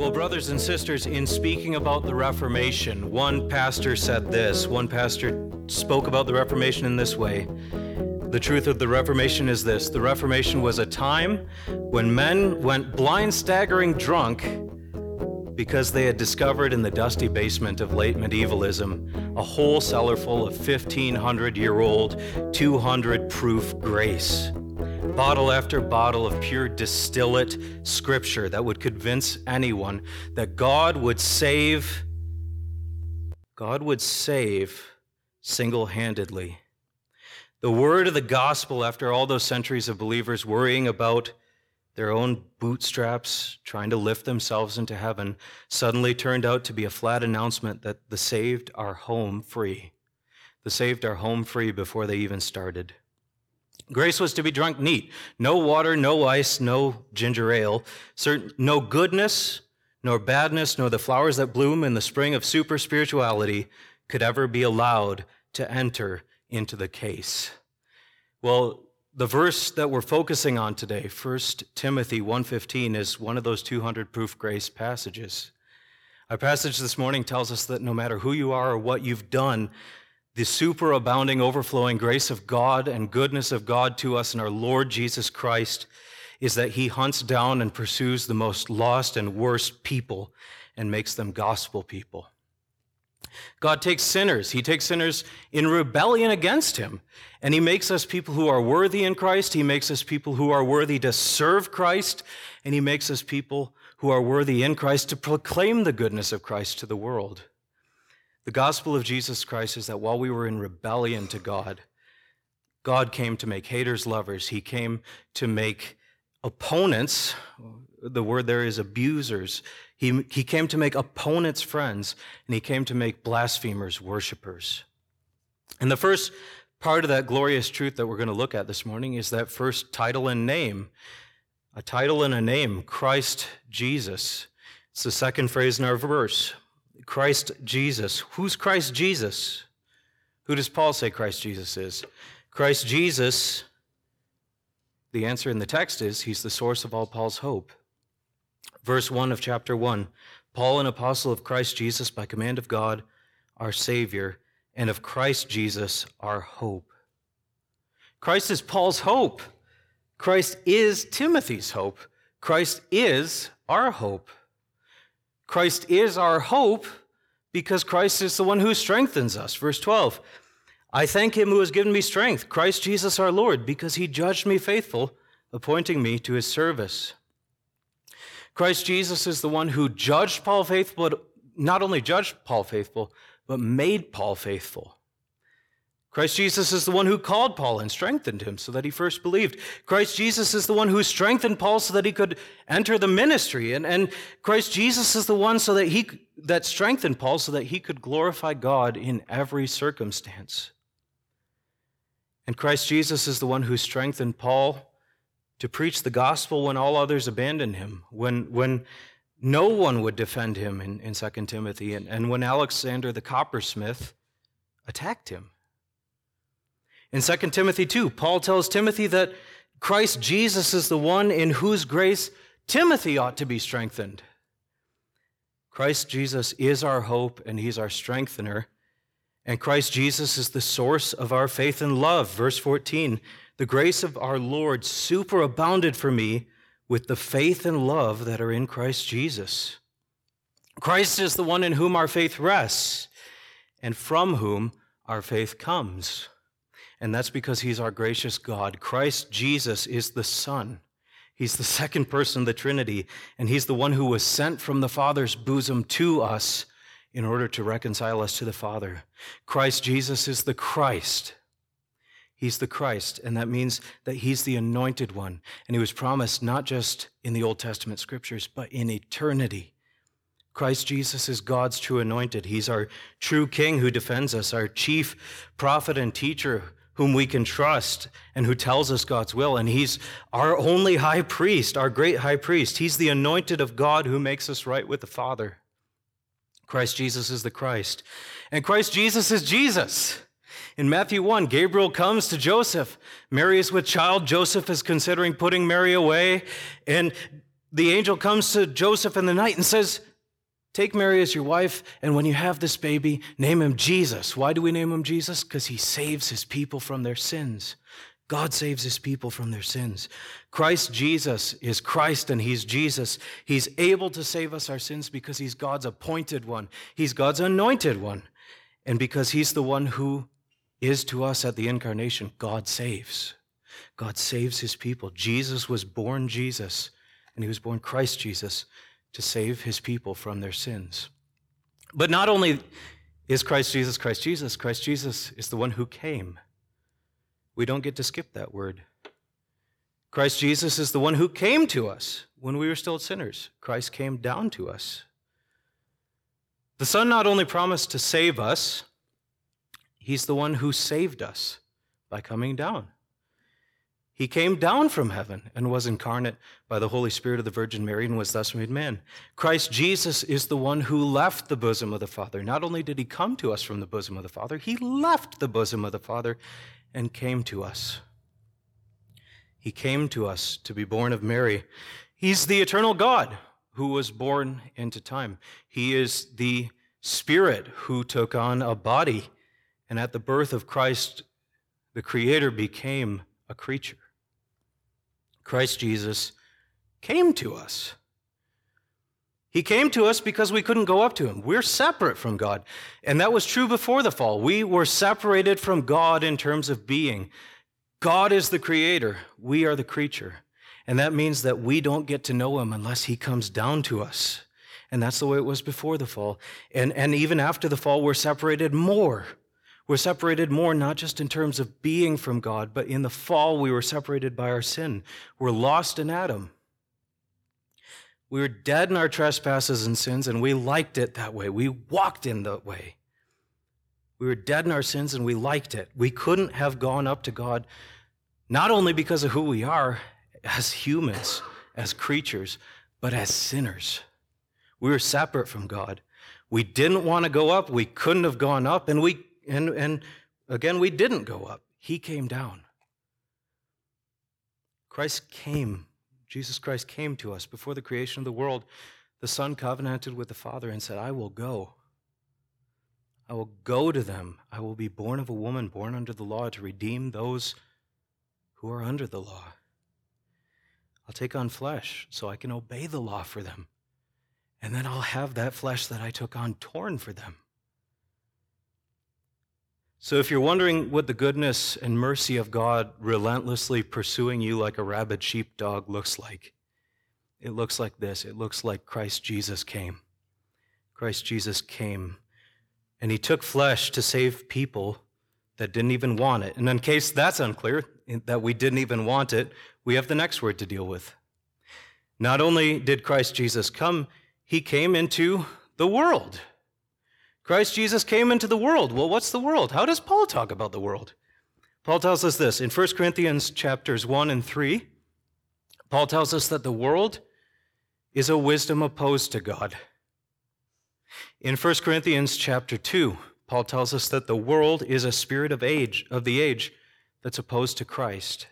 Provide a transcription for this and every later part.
Well, brothers and sisters, in speaking about the Reformation, one pastor said this. One pastor spoke about the Reformation in this way. The truth of the Reformation is this. The Reformation was a time when men went blind, staggering drunk because they had discovered in the dusty basement of late medievalism a whole cellar full of 1,500-year-old, 200-proof grace. Bottle after bottle of pure distillate scripture that would convince anyone that God would save single-handedly. The word of the gospel, after all those centuries of believers worrying about their own bootstraps, trying to lift themselves into heaven, suddenly turned out to be a flat announcement that the saved are home free. The saved are home free before they even started. Grace was to be drunk neat. No water, no ice, no ginger ale. No goodness, nor badness, nor the flowers that bloom in the spring of super spirituality could ever be allowed to enter into the case. Well, the verse that we're focusing on today, 1 Timothy 1:15, is one of those 200-proof grace passages. Our passage this morning tells us that no matter who you are or what you've done, the superabounding, overflowing grace of God and goodness of God to us in our Lord Jesus Christ is that he hunts down and pursues the most lost and worst people and makes them gospel people. God takes sinners. He takes sinners in rebellion against him, and he makes us people who are worthy in Christ. He makes us people who are worthy to serve Christ, and he makes us people who are worthy in Christ to proclaim the goodness of Christ to the world. The gospel of Jesus Christ is that while we were in rebellion to God, God came to make haters lovers. He came to make opponents, the word there is abusers. He came to make opponents friends, and he came to make blasphemers worshipers. And the first part of that glorious truth that we're going to look at this morning is that first title and name, a title and a name, Christ Jesus. It's the second phrase in our verse. Christ Jesus. Who's Christ Jesus? Who does Paul say Christ Jesus is? Christ Jesus, the answer in the text is, he's the source of all Paul's hope. Verse 1 of chapter 1, Paul, an apostle of Christ Jesus, by command of God, our Savior, and of Christ Jesus, our hope. Christ is Paul's hope. Christ is Timothy's hope. Christ is our hope. Christ is our hope because Christ is the one who strengthens us. Verse 12, I thank him who has given me strength, Christ Jesus our Lord, because he judged me faithful, appointing me to his service. Christ Jesus is the one who judged Paul faithful, but not only judged Paul faithful, but made Paul faithful. Christ Jesus is the one who called Paul and strengthened him so that he first believed. Christ Jesus is the one who strengthened Paul so that he could enter the ministry. And Christ Jesus is the one that strengthened Paul so that he could glorify God in every circumstance. And Christ Jesus is the one who strengthened Paul to preach the gospel when all others abandoned him, when no one would defend him in 2 Timothy, and when Alexander the coppersmith attacked him. In 2 Timothy 2, Paul tells Timothy that Christ Jesus is the one in whose grace Timothy ought to be strengthened. Christ Jesus is our hope, and he's our strengthener. And Christ Jesus is the source of our faith and love. Verse 14, the grace of our Lord superabounded for me with the faith and love that are in Christ Jesus. Christ is the one in whom our faith rests and from whom our faith comes. And that's because he's our gracious God. Christ Jesus is the Son. He's the second person of the Trinity, and he's the one who was sent from the Father's bosom to us in order to reconcile us to the Father. Christ Jesus is the Christ. He's the Christ, and that means that he's the anointed one, and he was promised not just in the Old Testament scriptures, but in eternity. Christ Jesus is God's true anointed. He's our true King who defends us, our chief prophet and teacher whom we can trust and who tells us God's will. And he's our only high priest, our great high priest. He's the anointed of God who makes us right with the Father. Christ Jesus is the Christ. And Christ Jesus is Jesus. In Matthew 1, Gabriel comes to Joseph. Mary is with child. Joseph is considering putting Mary away. And the angel comes to Joseph in the night and says, take Mary as your wife, and when you have this baby, name him Jesus. Why do we name him Jesus? Because he saves his people from their sins. God saves his people from their sins. Christ Jesus is Christ, and he's Jesus. He's able to save us our sins because he's God's appointed one. He's God's anointed one. And because he's the one who is to us at the incarnation, God saves. God saves his people. Jesus was born Jesus, and he was born Christ Jesus, to save his people from their sins. But not only is Christ Jesus is the one who came. We don't get to skip that word. Christ Jesus is the one who came to us when we were still sinners. Christ came down to us. The Son not only promised to save us, he's the one who saved us by coming down. He came down from heaven and was incarnate by the Holy Spirit of the Virgin Mary and was thus made man. Christ Jesus is the one who left the bosom of the Father. Not only did he come to us from the bosom of the Father, he left the bosom of the Father and came to us. He came to us to be born of Mary. He's the eternal God who was born into time. He is the Spirit who took on a body. And at the birth of Christ, the Creator became a creature. Christ Jesus came to us. He came to us because we couldn't go up to him. We're separate from God. And that was true before the fall. We were separated from God in terms of being. God is the creator. We are the creature. And that means that we don't get to know him unless he comes down to us. And that's the way it was before the fall. And even after the fall, we're separated more. We're separated more, not just in terms of being from God, but in the fall, we were separated by our sin. We're lost in Adam. We were dead in our trespasses and sins, and we liked it that way. We walked in that way. We were dead in our sins, and we liked it. We couldn't have gone up to God, not only because of who we are as humans, as creatures, but as sinners. We were separate from God. We didn't want to go up. We couldn't have gone up, and again, we didn't go up. He came down. Christ came. Jesus Christ came to us. Before the creation of the world, the Son covenanted with the Father and said, I will go. I will go to them. I will be born of a woman, born under the law, to redeem those who are under the law. I'll take on flesh so I can obey the law for them. And then I'll have that flesh that I took on torn for them. So if you're wondering what the goodness and mercy of God relentlessly pursuing you like a rabid sheepdog looks like, it looks like this. It looks like Christ Jesus came. Christ Jesus came, and he took flesh to save people that didn't even want it. And in case that's unclear, that we didn't even want it, we have the next word to deal with. Not only did Christ Jesus come, he came into the world. Christ Jesus came into the world. Well, what's the world? How does Paul talk about the world? Paul tells us this in 1 Corinthians chapters 1 and 3. Paul tells us that the world is a wisdom opposed to God. In 1 Corinthians chapter 2, Paul tells us that the world is a spirit of the age that's opposed to Christ.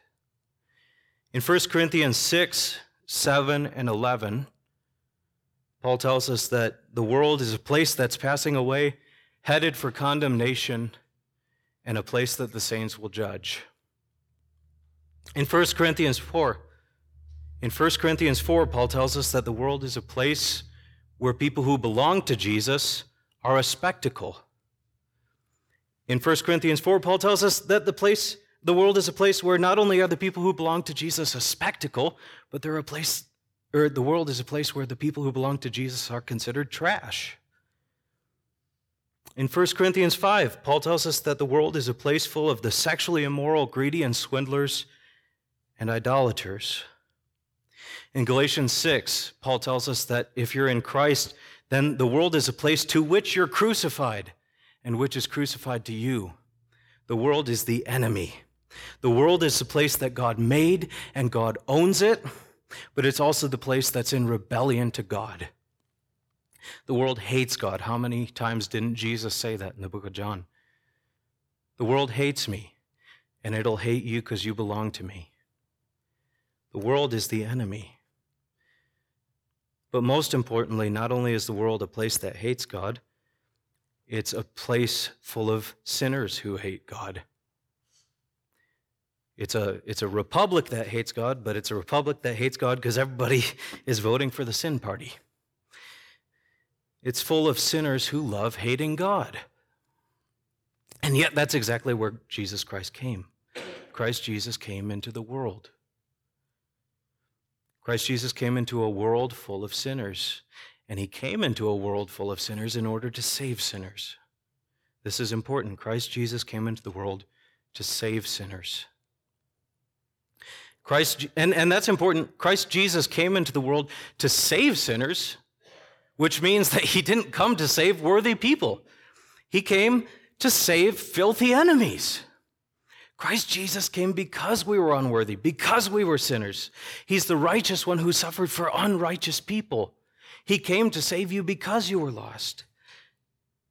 In 1 Corinthians 6, 7, and 11, Paul tells us that the world is a place that's passing away, headed for condemnation, and a place that the saints will judge. In 1 Corinthians 4, Paul tells us that the world is a place where people who belong to Jesus are a spectacle. In 1 Corinthians 4, Paul tells us that the world is a place where not only are the people who belong to Jesus a spectacle, but they're a place. Or the world is a place where the people who belong to Jesus are considered trash. In 1 Corinthians 5, Paul tells us that the world is a place full of the sexually immoral, greedy, and swindlers and idolaters. In Galatians 6, Paul tells us that if you're in Christ, then the world is a place to which you're crucified and which is crucified to you. The world is the enemy. The world is the place that God made and God owns it. But it's also the place that's in rebellion to God. The world hates God. How many times didn't Jesus say that in the book of John? The world hates me, and it'll hate you because you belong to me. The world is the enemy. But most importantly, not only is the world a place that hates God, it's a place full of sinners who hate God. It's a republic that hates God, but it's a republic that hates God because everybody is voting for the sin party. It's full of sinners who love hating God. And yet that's exactly where Jesus Christ came. Christ Jesus came into the world. Christ Jesus came into a world full of sinners, and he came into a world full of sinners in order to save sinners. This is important. Christ Jesus came into the world to save sinners. And that's important. Christ Jesus came into the world to save sinners, which means that he didn't come to save worthy people. He came to save filthy enemies. Christ Jesus came because we were unworthy, because we were sinners. He's the righteous one who suffered for unrighteous people. He came to save you because you were lost,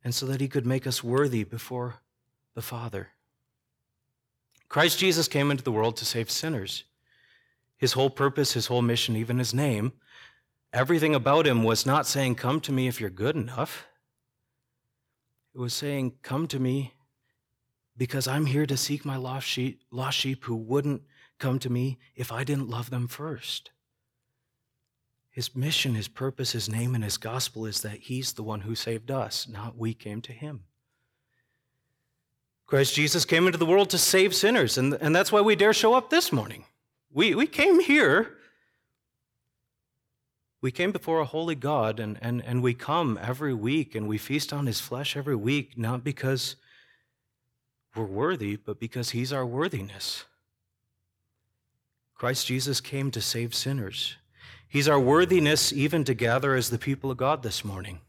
and so that he could make us worthy before the Father. Christ Jesus came into the world to save sinners. His whole purpose, his whole mission, even his name, everything about him was not saying, "Come to me if you're good enough." It was saying, "Come to me because I'm here to seek my lost sheep who wouldn't come to me if I didn't love them first." His mission, his purpose, his name, and his gospel is that he's the one who saved us, not we came to him. Christ Jesus came into the world to save sinners, and that's why we dare show up this morning. We came here. We came before a holy God, and we come every week, and we feast on his flesh every week, not because we're worthy, but because he's our worthiness. Christ Jesus came to save sinners. He's our worthiness even to gather as the people of God this morning.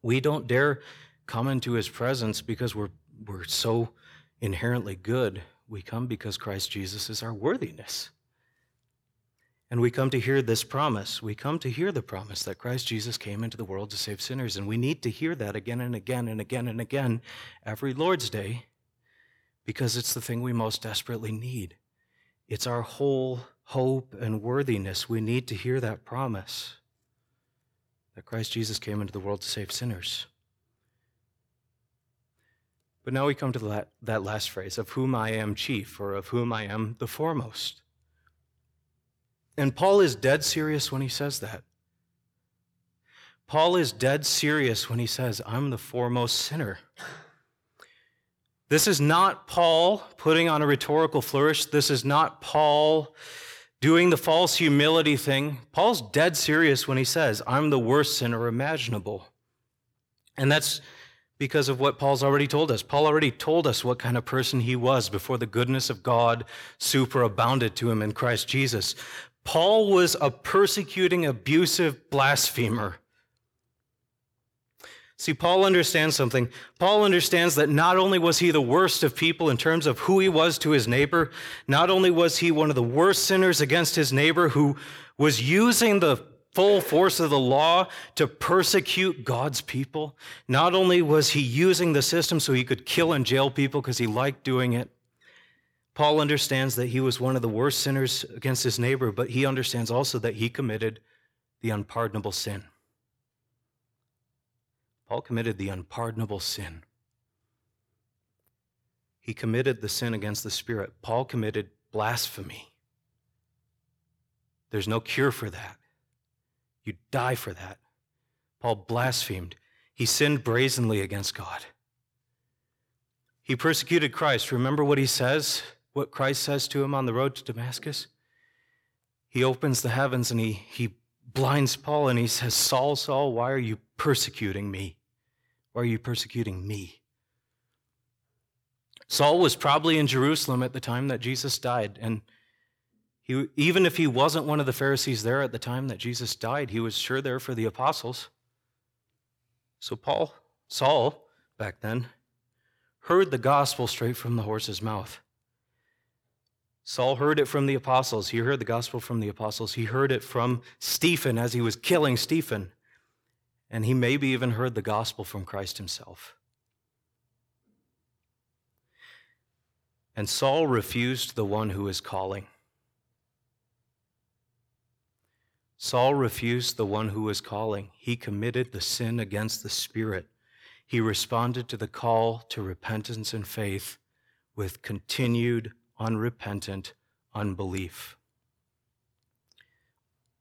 We don't dare come into his presence because we're so inherently good. We come because Christ Jesus is our worthiness. And we come to hear this promise. We come to hear the promise that Christ Jesus came into the world to save sinners. And we need to hear that again and again and again and again every Lord's Day, because it's the thing we most desperately need. It's our whole hope and worthiness. We need to hear that promise that Christ Jesus came into the world to save sinners. But now we come to that last phrase, of whom I am chief, or of whom I am the foremost. And Paul is dead serious when he says that. Paul is dead serious when he says, I'm the foremost sinner. This is not Paul putting on a rhetorical flourish. This is not Paul doing the false humility thing. Paul's dead serious when he says, I'm the worst sinner imaginable. And that's because of what Paul's already told us. Paul already told us what kind of person he was before the goodness of God superabounded to him in Christ Jesus. Paul was a persecuting, abusive blasphemer. See, Paul understands something. Paul understands that not only was he the worst of people in terms of who he was to his neighbor, not only was he one of the worst sinners against his neighbor who was using the full force of the law to persecute God's people. Not only was he using the system so he could kill and jail people because he liked doing it, Paul understands that he was one of the worst sinners against his neighbor, but he understands also that he committed the unpardonable sin. Paul committed the unpardonable sin. He committed the sin against the Spirit. Paul committed blasphemy. There's no cure for that. You die for that. Paul blasphemed. He sinned brazenly against God. He persecuted Christ. Remember what he says, what Christ says to him on the road to Damascus? He opens the heavens and he blinds Paul and he says, "Saul, Saul, why are you persecuting me? Why are you persecuting me?" Saul was probably in Jerusalem at the time that Jesus died, and even if he wasn't one of the Pharisees there at the time that Jesus died, he was sure there for the apostles. So Saul, back then, heard the gospel straight from the horse's mouth. Saul heard it from the apostles. He heard the gospel from the apostles. He heard it from Stephen as he was killing Stephen. And he maybe even heard the gospel from Christ himself. And Saul refused the one who is calling. Saul refused the one who was calling. He committed the sin against the Spirit. He responded to the call to repentance and faith with continued unrepentant unbelief.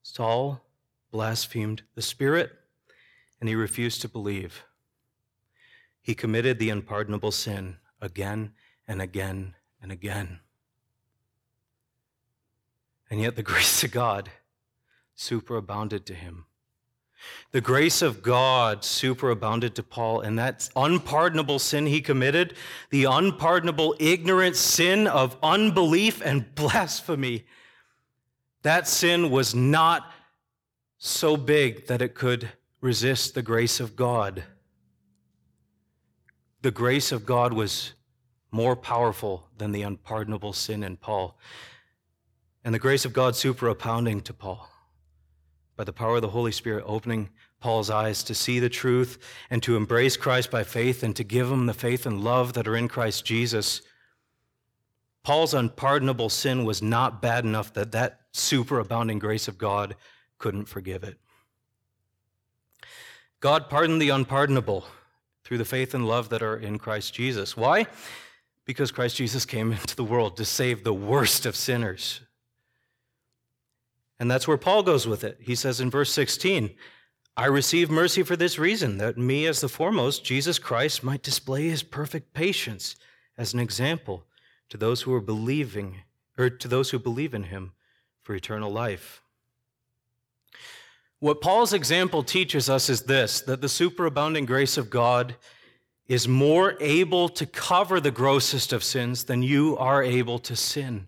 Saul blasphemed the Spirit, and he refused to believe. He committed the unpardonable sin again and again and again. And yet the grace of God superabounded to him. The grace of God superabounded to Paul, and that unpardonable sin he committed, the unpardonable ignorant sin of unbelief and blasphemy, that sin was not so big that it could resist the grace of God. The grace of God was more powerful than the unpardonable sin in Paul. And the grace of God superabounding to Paul, by the power of the Holy Spirit opening Paul's eyes to see the truth and to embrace Christ by faith and to give him the faith and love that are in Christ Jesus. Paul's unpardonable sin was not bad enough that that superabounding grace of God couldn't forgive it. God pardoned the unpardonable through the faith and love that are in Christ Jesus. Why? Because Christ Jesus came into the world to save the worst of sinners. And that's where Paul goes with it. He says in verse 16, I receive mercy for this reason, that me as the foremost, Jesus Christ, might display his perfect patience as an example to those who are believing, or to those who believe in him for eternal life. What Paul's example teaches us is this, that the superabounding grace of God is more able to cover the grossest of sins than you are able to sin.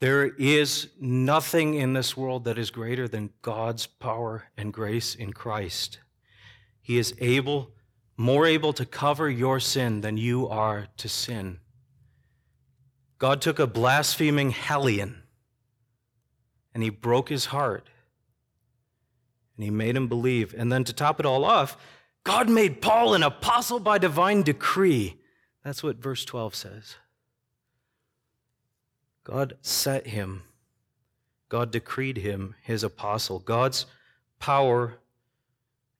There is nothing in this world that is greater than God's power and grace in Christ. He is able, more able to cover your sin than you are to sin. God took a blaspheming hellion and he broke his heart and he made him believe. And then to top it all off, God made Paul an apostle by divine decree. That's what verse 12 says. God set him. God decreed him his apostle. God's power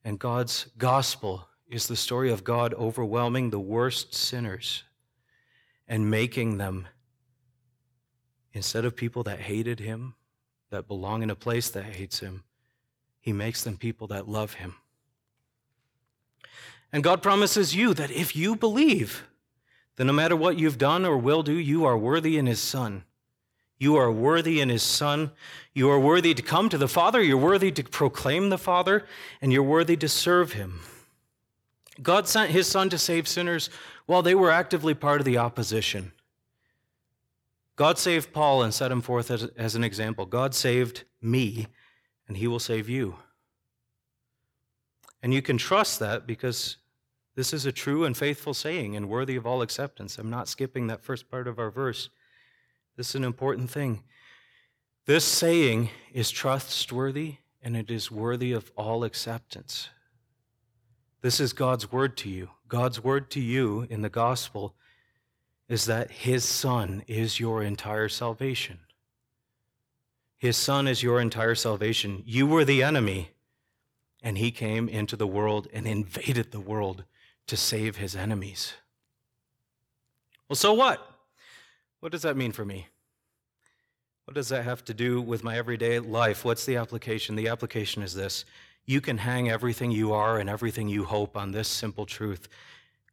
and God's gospel is the story of God overwhelming the worst sinners and making them, instead of people that hated him, that belong in a place that hates him, he makes them people that love him. And God promises you that if you believe, then no matter what you've done or will do, you are worthy in his Son. You are worthy in his Son. You are worthy to come to the Father. You're worthy to proclaim the Father, and you're worthy to serve him. God sent his Son to save sinners while they were actively part of the opposition. God saved Paul and set him forth as an example. God saved me, and he will save you. And you can trust that because this is a true and faithful saying and worthy of all acceptance. I'm not skipping that first part of our verse. This is an important thing. This saying is trustworthy, and it is worthy of all acceptance. This is God's word to you. God's word to you in the gospel is that his Son is your entire salvation. His Son is your entire salvation. You were the enemy, and he came into the world and invaded the world to save his enemies. Well, so what? What does that mean for me? What does that have to do with my everyday life? What's the application? The application is this. You can hang everything you are and everything you hope on this simple truth.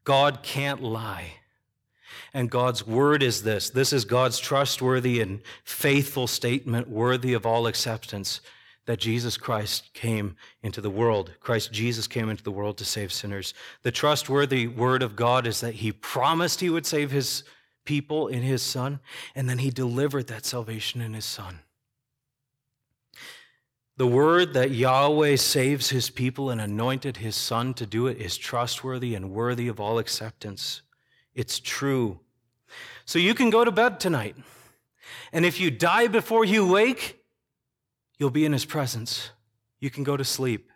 God can't lie. And God's word is this. This is God's trustworthy and faithful statement, worthy of all acceptance, that Jesus Christ came into the world. Christ Jesus came into the world to save sinners. The trustworthy word of God is that he promised he would save his people in his Son, and then he delivered that salvation in his Son. The word that Yahweh saves his people and anointed his Son to do it is trustworthy and worthy of all acceptance. It's true. So you can go to bed tonight, and if you die before you wake, you'll be in his presence. You can go to sleep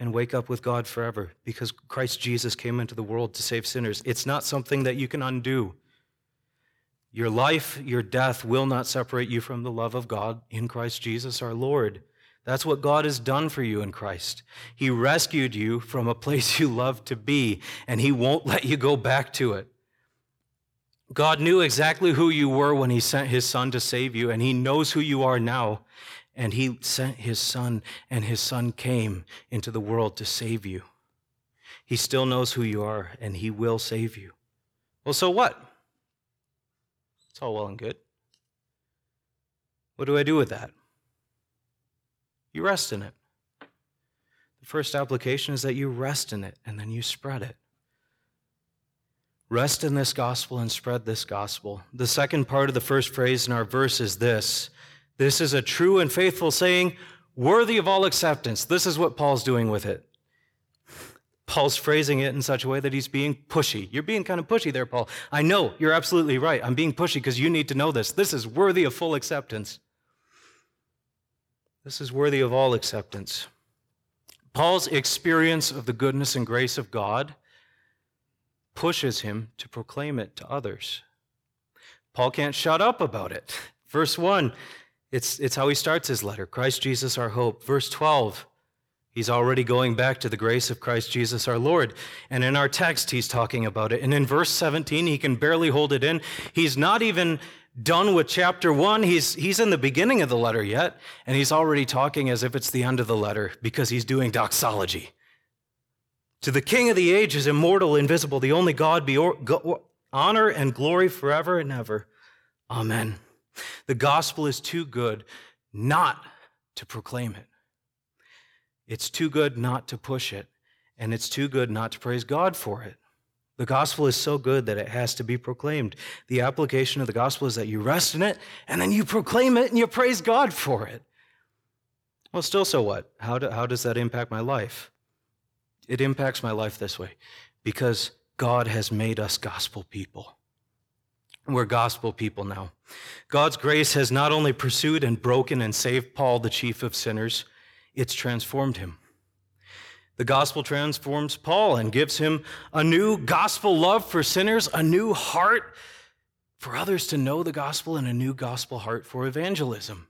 and wake up with God forever because Christ Jesus came into the world to save sinners. It's not something that you can undo. Your life, your death will not separate you from the love of God in Christ Jesus our Lord. That's what God has done for you in Christ. He rescued you from a place you loved to be, and he won't let you go back to it. God knew exactly who you were when he sent his son to save you, and he knows who you are now. And he sent his son, and his son came into the world to save you. He still knows who you are, and he will save you. Well, so what? It's all well and good. What do I do with that? You rest in it. The first application is that you rest in it, and then you spread it. Rest in this gospel and spread this gospel. The second part of the first phrase in our verse is this. This is a true and faithful saying, worthy of all acceptance. This is what Paul's doing with it. Paul's phrasing it in such a way that he's being pushy. You're being kind of pushy there, Paul. I know, you're absolutely right. I'm being pushy because you need to know this. This is worthy of full acceptance. This is worthy of all acceptance. Paul's experience of the goodness and grace of God pushes him to proclaim it to others. Paul can't shut up about it. Verse 1, it's how he starts his letter, Christ Jesus our hope. Verse 12, he's already going back to the grace of Christ Jesus our Lord. And in our text, he's talking about it. And in verse 17, he can barely hold it in. He's not even done with chapter 1. He's in the beginning of the letter yet, and he's already talking as if it's the end of the letter because he's doing doxology. To the King of the ages, immortal, invisible, the only God, be honor and glory forever and ever. Amen. The gospel is too good not to proclaim it. It's too good not to push it, and it's too good not to praise God for it. The gospel is so good that it has to be proclaimed. The application of the gospel is that you rest in it, and then you proclaim it, and you praise God for it. Well, still, so what? How does that impact my life? It impacts my life this way, because God has made us gospel people. We're gospel people now. God's grace has not only pursued and broken and saved Paul, the chief of sinners, it's transformed him. The gospel transforms Paul and gives him a new gospel love for sinners, a new heart for others to know the gospel, and a new gospel heart for evangelism.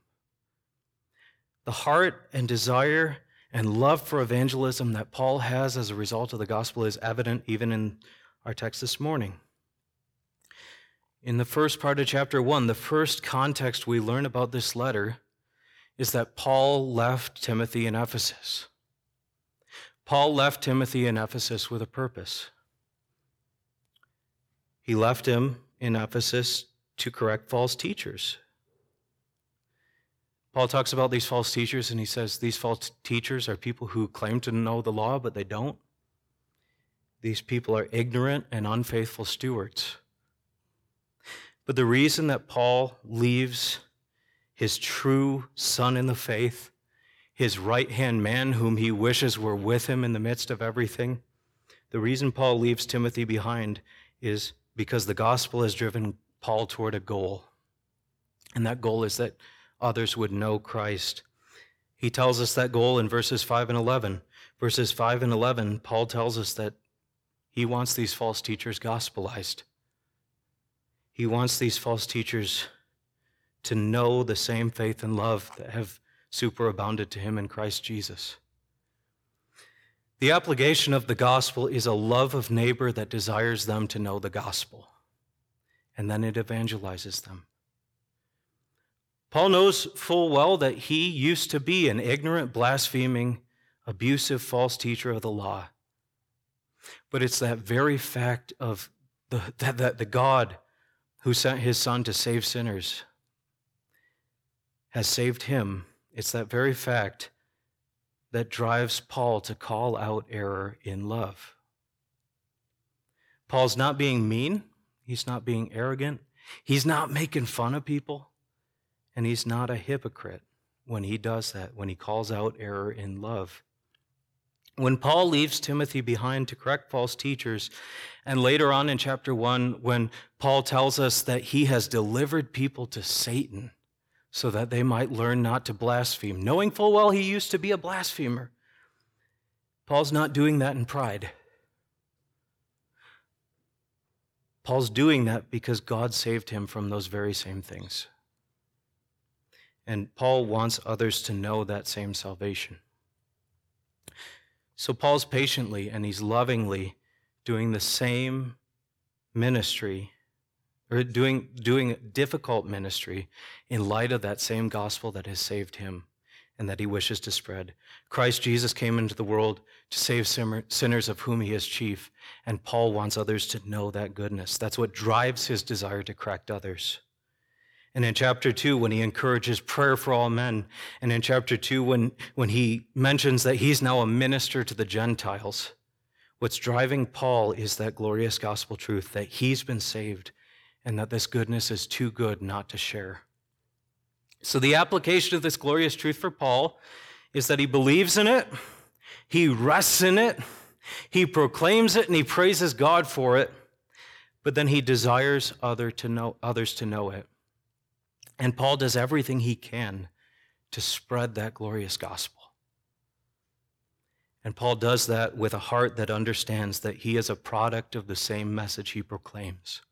The heart and desire and love for evangelism that Paul has as a result of the gospel is evident even in our text this morning. In the first part of chapter 1, the first context we learn about this letter is that Paul left Timothy in Ephesus. Paul left Timothy in Ephesus with a purpose. He left him in Ephesus to correct false teachers. Paul talks about these false teachers, and he says these false teachers are people who claim to know the law, but they don't. These people are ignorant and unfaithful stewards. But the reason that Paul leaves his true son in the faith, his right-hand man whom he wishes were with him in the midst of everything, the reason Paul leaves Timothy behind is because the gospel has driven Paul toward a goal. And that goal is that others would know Christ. He tells us that goal in verses 5 and 11. Verses 5 and 11, Paul tells us that he wants these false teachers gospelized. He wants these false teachers to know the same faith and love that have superabounded to him in Christ Jesus. The application of the gospel is a love of neighbor that desires them to know the gospel, and then it evangelizes them. Paul knows full well that he used to be an ignorant, blaspheming, abusive, false teacher of the law. But it's that very fact of the God who sent his son to save sinners has saved him. It's that very fact that drives Paul to call out error in love. Paul's not being mean. He's not being arrogant. He's not making fun of people. And he's not a hypocrite when he does that, when he calls out error in love. When Paul leaves Timothy behind to correct false teachers, and later on in chapter 1, when Paul tells us that he has delivered people to Satan so that they might learn not to blaspheme, knowing full well he used to be a blasphemer, Paul's not doing that in pride. Paul's doing that because God saved him from those very same things. And Paul wants others to know that same salvation. So Paul's patiently and he's lovingly doing the same ministry, or doing difficult ministry in light of that same gospel that has saved him and that he wishes to spread. Christ Jesus came into the world to save sinners, of whom he is chief, and Paul wants others to know that goodness. That's what drives his desire to correct others. And in chapter 2, when he encourages prayer for all men, and in chapter 2, when he mentions that he's now a minister to the Gentiles, what's driving Paul is that glorious gospel truth that he's been saved and that this goodness is too good not to share. So the application of this glorious truth for Paul is that he believes in it, he rests in it, he proclaims it, and he praises God for it, but then he desires others to know it. And Paul does everything he can to spread that glorious gospel. And Paul does that with a heart that understands that he is a product of the same message he proclaims.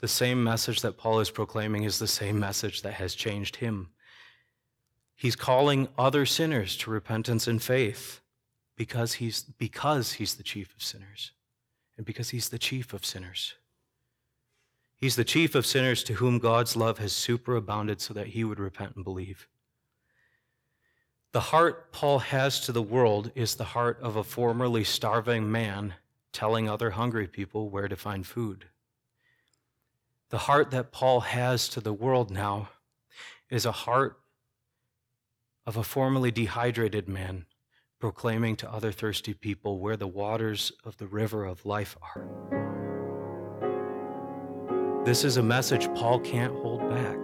The same message that Paul is proclaiming is the same message that has changed him. He's calling other sinners to repentance and faith because he's the chief of sinners and because he's the chief of sinners. He's the chief of sinners to whom God's love has superabounded so that he would repent and believe. The heart Paul has to the world is the heart of a formerly starving man telling other hungry people where to find food. The heart that Paul has to the world now is a heart of a formerly dehydrated man proclaiming to other thirsty people where the waters of the river of life are. This is a message Paul can't hold back.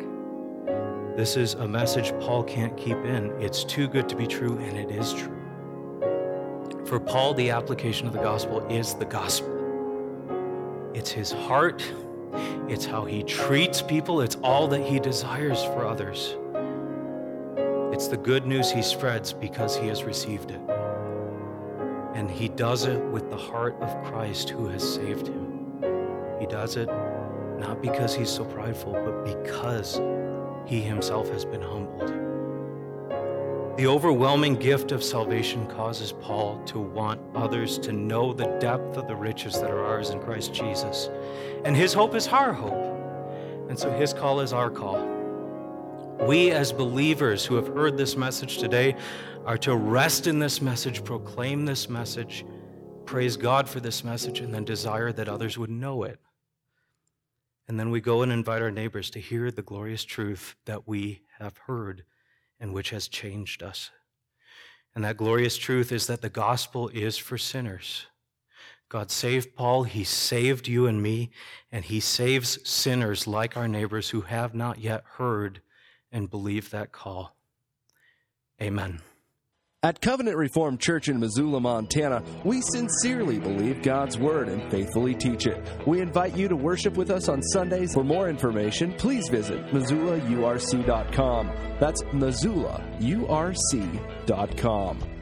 This is a message Paul can't keep in. It's too good to be true, and it is true. For Paul, the application of the gospel is the gospel. It's his heart. It's how he treats people. It's all that he desires for others. It's the good news he spreads because he has received it. And he does it with the heart of Christ who has saved him. He does it not because he's so prideful, but because he himself has been humbled. The overwhelming gift of salvation causes Paul to want others to know the depth of the riches that are ours in Christ Jesus. And his hope is our hope. And so his call is our call. We as believers who have heard this message today are to rest in this message, proclaim this message, praise God for this message, and then desire that others would know it. And then we go and invite our neighbors to hear the glorious truth that we have heard and which has changed us. And that glorious truth is that the gospel is for sinners. God saved Paul, he saved you and me, and he saves sinners like our neighbors who have not yet heard and believed that call. Amen. At Covenant Reform Church in Missoula, Montana, we sincerely believe God's Word and faithfully teach it. We invite you to worship with us on Sundays. For more information, please visit MissoulaURC.com. That's MissoulaURC.com.